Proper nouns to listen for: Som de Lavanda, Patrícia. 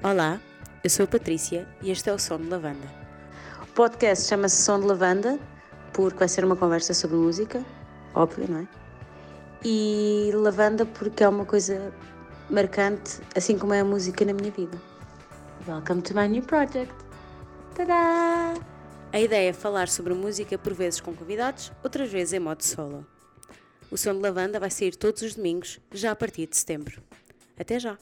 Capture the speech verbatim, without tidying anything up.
Olá, eu sou a Patrícia e este é o Som de Lavanda. O podcast chama-se Som de Lavanda porque vai ser uma conversa sobre música, óbvio, não é? E lavanda porque é uma coisa marcante, assim como é a música na minha vida. Welcome to my new project! Tadá! A ideia é falar sobre música por vezes com convidados, outras vezes em modo solo. O Som de Lavanda vai sair todos os domingos, já a partir de setembro. Até já!